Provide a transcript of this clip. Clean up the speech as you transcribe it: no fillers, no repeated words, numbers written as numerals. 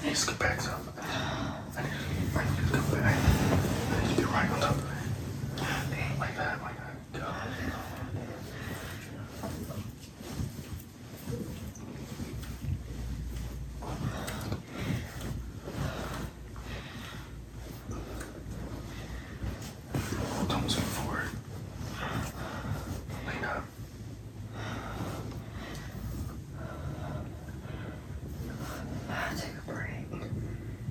Take a break.